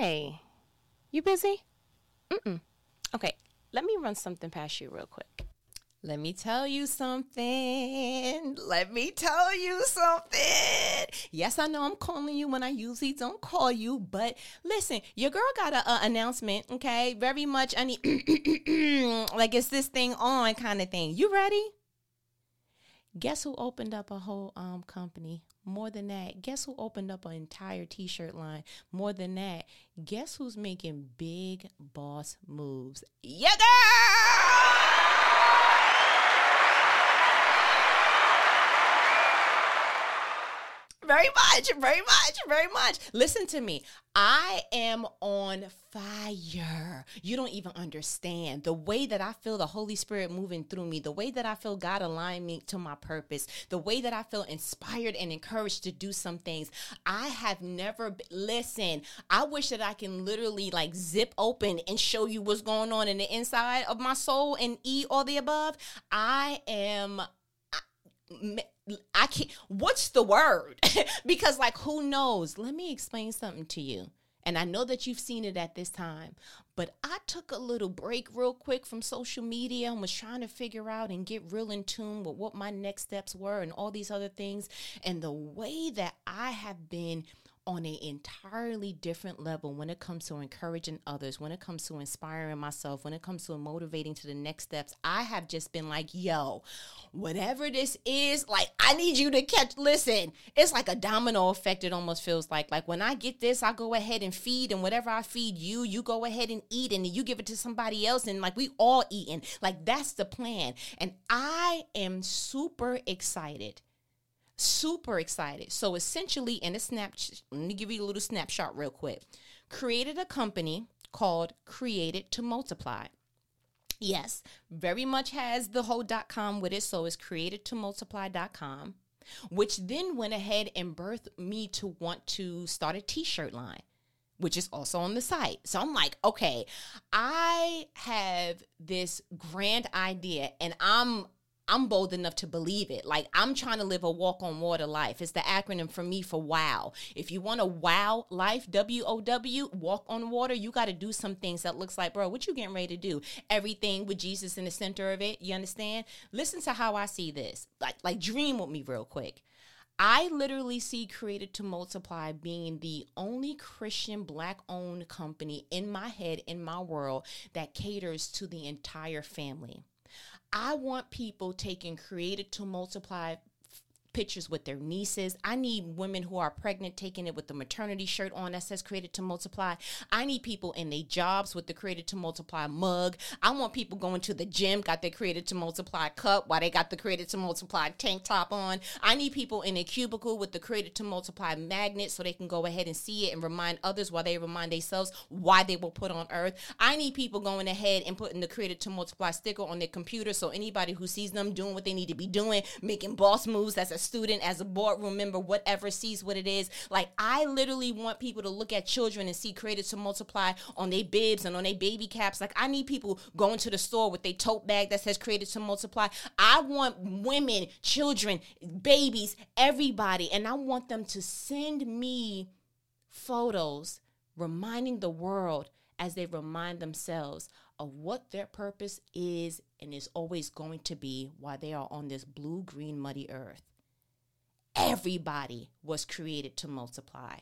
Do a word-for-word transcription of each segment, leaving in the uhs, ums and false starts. Hey, you busy? Mm-mm. Okay, let me run something past you real quick. Let me tell you something. Let me tell you something. Yes, I know I'm calling you when I usually don't call you, but listen, your girl got an uh, announcement, okay? Very much, I need, like, it's this thing on kind of thing. You ready? Guess who opened up a whole um company? More than that, guess who opened up an entire t-shirt line? More than that, guess who's making big boss moves? Yeah, girl! Very much, very much, very much. Listen to me. I am on fire. You don't even understand the way that I feel the Holy Spirit moving through me, the way that I feel God aligning me to my purpose, the way that I feel inspired and encouraged to do some things. I have never, be- listen, I wish that I can literally like zip open and show you what's going on in the inside of my soul and eat all the above. I am, I, I can't, what's the word? Because like, who knows? Let me explain something to you. And I know that you've seen it at this time, but I took a little break real quick from social media and was trying to figure out and get real in tune with what my next steps were and all these other things. And the way that I have been on an entirely different level when it comes to encouraging others, when it comes to inspiring myself, when it comes to motivating to the next steps, I have just been like, yo, whatever this is, like, I need you to catch, listen, it's like a domino effect. It almost feels like, like when I get this, I go ahead and feed, and whatever I feed you, you go ahead and eat, and you give it to somebody else, and like, we all eating, like, that's the plan. And I am super excited. Super excited. So essentially, in a snap, let me give you a little snapshot real quick. Created a company called Created to Multiply. Yes, very much has the whole .com with it. So it's created to multiply dot com, which then went ahead and birthed me to want to start a t-shirt line, which is also on the site. So I'm like, okay, I have this grand idea, and I'm I'm bold enough to believe it. Like, I'm trying to live a walk on water life. It's the acronym for me for WOW. If you want a WOW life, W O W, walk on water, you got to do some things that looks like, bro, what you getting ready to do? Everything with Jesus in the center of it. You understand? Listen to how I see this. Like, like dream with me real quick. I literally see Created to Multiply being the only Christian Black-owned company in my head, in my world, that caters to the entire family. I want people taking Created to Multiply pictures with their nieces. I need women who are pregnant taking it with the maternity shirt on that says Created to Multiply. I need people in their jobs with the Created to Multiply mug. I want people going to the gym, got their Created to Multiply cup while they got the Created to Multiply tank top on. I need people in a cubicle with the Created to Multiply magnet so they can go ahead and see it and remind others while they remind themselves why they were put on earth. I need people going ahead and putting the Created to Multiply sticker on their computer so anybody who sees them doing what they need to be doing, making boss moves, that's a student, as a boardroom member, whatever, sees what it is. Like, I literally want people to look at children and see Created to Multiply on their bibs and on their baby caps. Like, I need people going to the store with their tote bag that says Created to Multiply. I want women, children, babies, everybody, and I want them to send me photos reminding the world as they remind themselves of what their purpose is and is always going to be while they are on this blue, green, muddy earth. Everybody was created to multiply.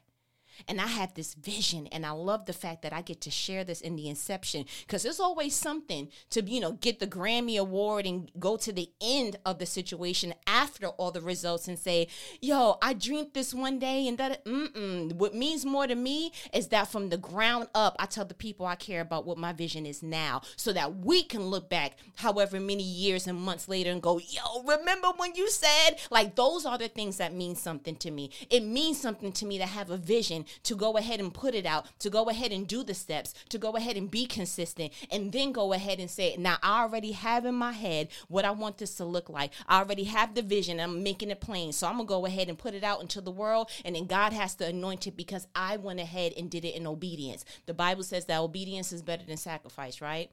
And I have this vision, and I love the fact that I get to share this in the inception, because there's always something to, you know, get the Grammy Award and go to the end of the situation after all the results and say, yo, I dreamt this one day, and that, mm-mm. What means more to me is that from the ground up, I tell the people I care about what my vision is now, so that we can look back however many years and months later and go, yo, remember when you said, like, those are the things that mean something to me. It means something to me to have a vision, to go ahead and put it out, to go ahead and do the steps, to go ahead and be consistent, and then go ahead and say, now I already have in my head what I want this to look like. I already have the vision. I'm making it plain. So I'm going to go ahead and put it out into the world, and then God has to anoint it because I went ahead and did it in obedience. The Bible says that obedience is better than sacrifice, right?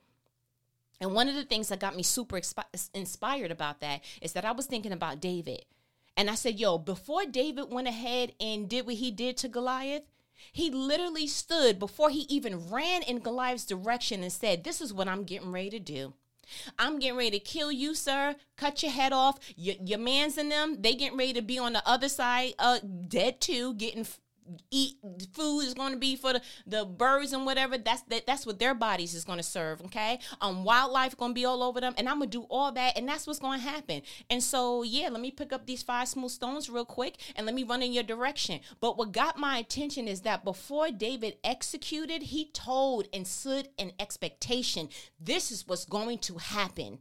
And one of the things that got me super expi- inspired about that is that I was thinking about David. And I said, yo, before David went ahead and did what he did to Goliath, He literally stood before he even ran in Goliath's direction and said, this is what I'm getting ready to do. I'm getting ready to kill you, sir. Cut your head off. Your, your man's in them. They getting ready to be on the other side, uh, dead too, getting f- eat food is going to be for the, the birds and whatever. That's that, that's what their bodies is going to serve, okay? Um, wildlife going to be all over them, and I'm going to do all that, and that's what's going to happen. And so, yeah, let me pick up these five smooth stones real quick, and let me run in your direction. But what got my attention is that before David executed, he told and stood in expectation. This is what's going to happen.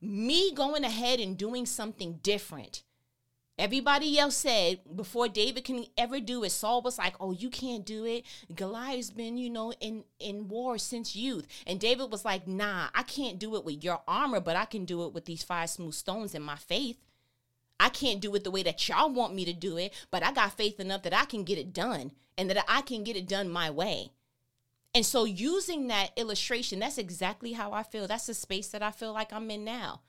Me going ahead and doing something different. Everybody else said before David can ever do it, Saul was like, oh, you can't do it. Goliath's been, you know, in, in war since youth. And David was like, nah, I can't do it with your armor, but I can do it with these five smooth stones and my faith. I can't do it the way that y'all want me to do it, but I got faith enough that I can get it done and that I can get it done my way. And so using that illustration, that's exactly how I feel. That's the space that I feel like I'm in now.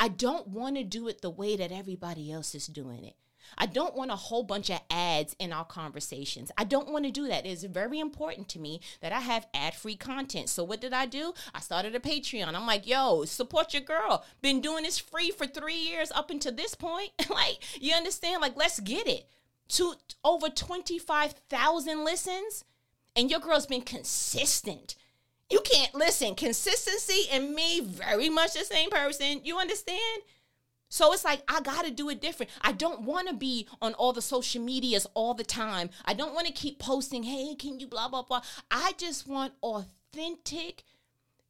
I don't want to do it the way that everybody else is doing it. I don't want a whole bunch of ads in our conversations. I don't want to do that. It's very important to me that I have ad-free content. So what did I do? I started a Patreon. I'm like, yo, support your girl. Been doing this free for three years up until this point. Like, you understand? Like, let's get it. To over twenty-five thousand listens, and your girl's been consistent. You can't listen. Consistency and me, very much the same person. You understand? So it's like, I got to do it different. I don't want to be on all the social medias all the time. I don't want to keep posting, hey, can you blah, blah, blah. I just want authentic,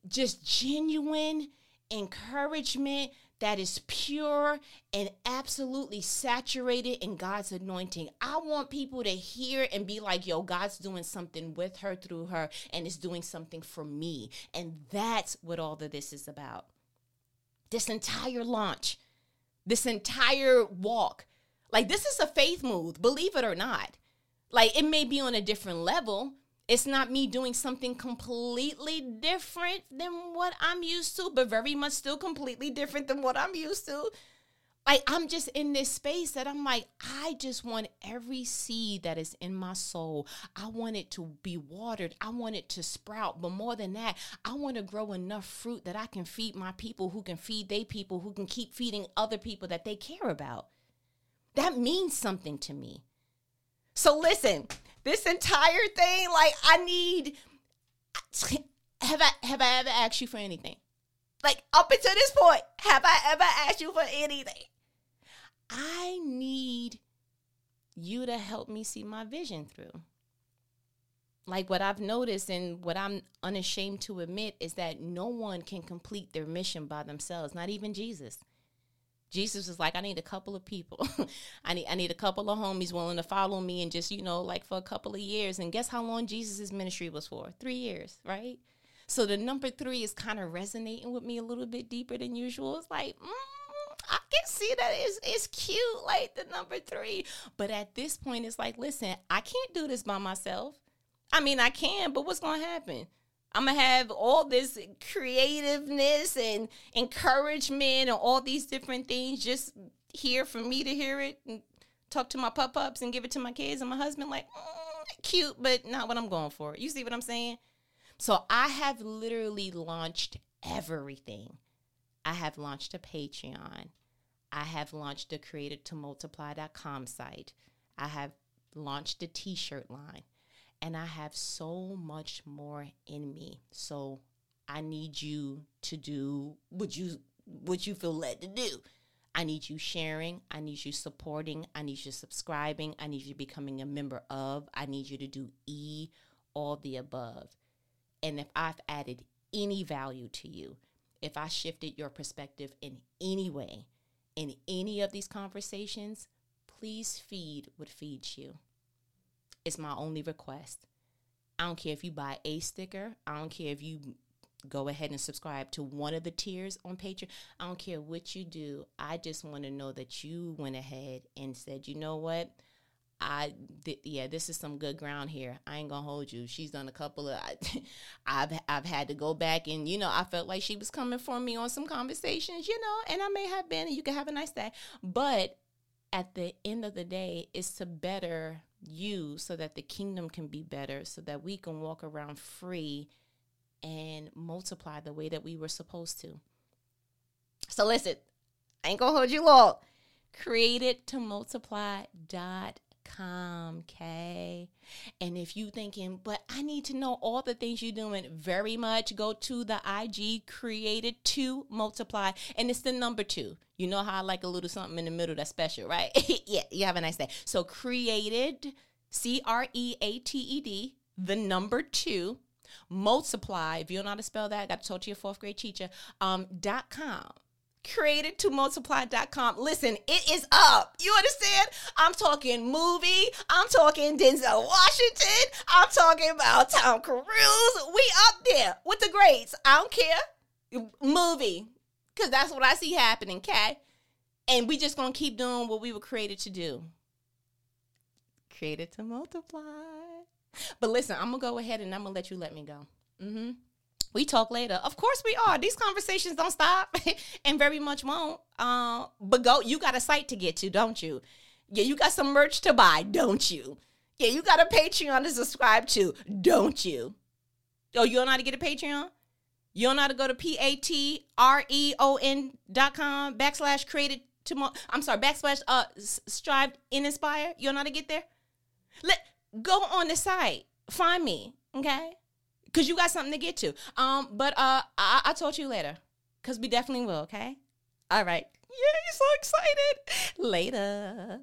just genuine encouragement that is pure and absolutely saturated in God's anointing. I want people to hear and be like, yo, God's doing something with her, through her, and is doing something for me. And that's what all of this is about. This entire launch, this entire walk, like this is a faith move, believe it or not. Like it may be on a different level. It's not me doing something completely different than what I'm used to, but very much still completely different than what I'm used to. Like, I'm just in this space that I'm like, I just want every seed that is in my soul. I want it to be watered. I want it to sprout. But more than that, I want to grow enough fruit that I can feed my people, who can feed their people, who can keep feeding other people that they care about. That means something to me. So listen, this entire thing, like, I need, have I, have I ever asked you for anything? Like, up until this point, have I ever asked you for anything? I need you to help me see my vision through. Like, what I've noticed and what I'm unashamed to admit is that no one can complete their mission by themselves, not even Jesus. Jesus was like, I need a couple of people. I need I need a couple of homies willing to follow me and just, you know, like for a couple of years. And guess how long Jesus' ministry was for? Three years, right? So the number three is kind of resonating with me a little bit deeper than usual. It's like, mm, I can see that it's, it's cute, like the number three. But at this point, it's like, listen, I can't do this by myself. I mean, I can, but what's going to happen? I'm going to have all this creativeness and encouragement and all these different things just here for me to hear it and talk to my pup-ups and give it to my kids and my husband like, mm, cute, but not what I'm going for. You see what I'm saying? So I have literally launched everything. I have launched a Patreon. I have launched the created to multiply dot com site. I have launched a t-shirt line. And I have so much more in me. So I need you to do what you what you feel led to do. I need you sharing. I need you supporting. I need you subscribing. I need you becoming a member of. I need you to do E, all the above. And if I've added any value to you, if I shifted your perspective in any way, in any of these conversations, please feed what feeds you. It's my only request. I don't care if you buy a sticker. I don't care if you go ahead and subscribe to one of the tiers on Patreon. I don't care what you do. I just want to know that you went ahead and said, you know what? I th- yeah, this is some good ground here. I ain't gonna hold you. She's done a couple of. I, I've I've had to go back and you know I felt like she was coming for me on some conversations, you know, and I may have been. And you can have a nice day, but at the end of the day, it's to better you so that the kingdom can be better, so that we can walk around free and multiply the way that we were supposed to. So listen, I ain't gonna hold you all. created to multiply dot com, okay? And if you thinking, but I need to know all the things you're doing, very much, go to the I G, Created to Multiply, and it's the number two. You know how I like a little something in the middle that's special, right? Yeah, you have a nice day. So Created, C R E A T E D, the number two, multiply, if you don't know how to spell that, I got to talk to your fourth grade teacher, um, dot com. created to multiply dot com. Listen, it is up. You understand? I'm talking movie. I'm talking Denzel Washington. I'm talking about Tom Cruise. We up there with the greats. I don't care. Movie. Because that's what I see happening, okay? And we just going to keep doing what we were created to do. Created to multiply. But listen, I'm going to go ahead and I'm going to let you let me go. Mm-hmm. We talk later. Of course we are. These conversations don't stop and very much won't. Uh, but go, you got a site to get to, don't you? Yeah, you got some merch to buy, don't you? Yeah, you got a Patreon to subscribe to, don't you? Oh, you don't know how to get a Patreon? You don't know how to go to P A T R E O N dot com backslash created tomorrow. I'm sorry, backslash uh, strive and inspire. You don't know how to get there? Let, go on the site. Find me, okay? Because you got something to get to. Um, but uh, I- I'll talk to you later. Because we definitely will, okay? All right. Yeah, you're so excited. Later.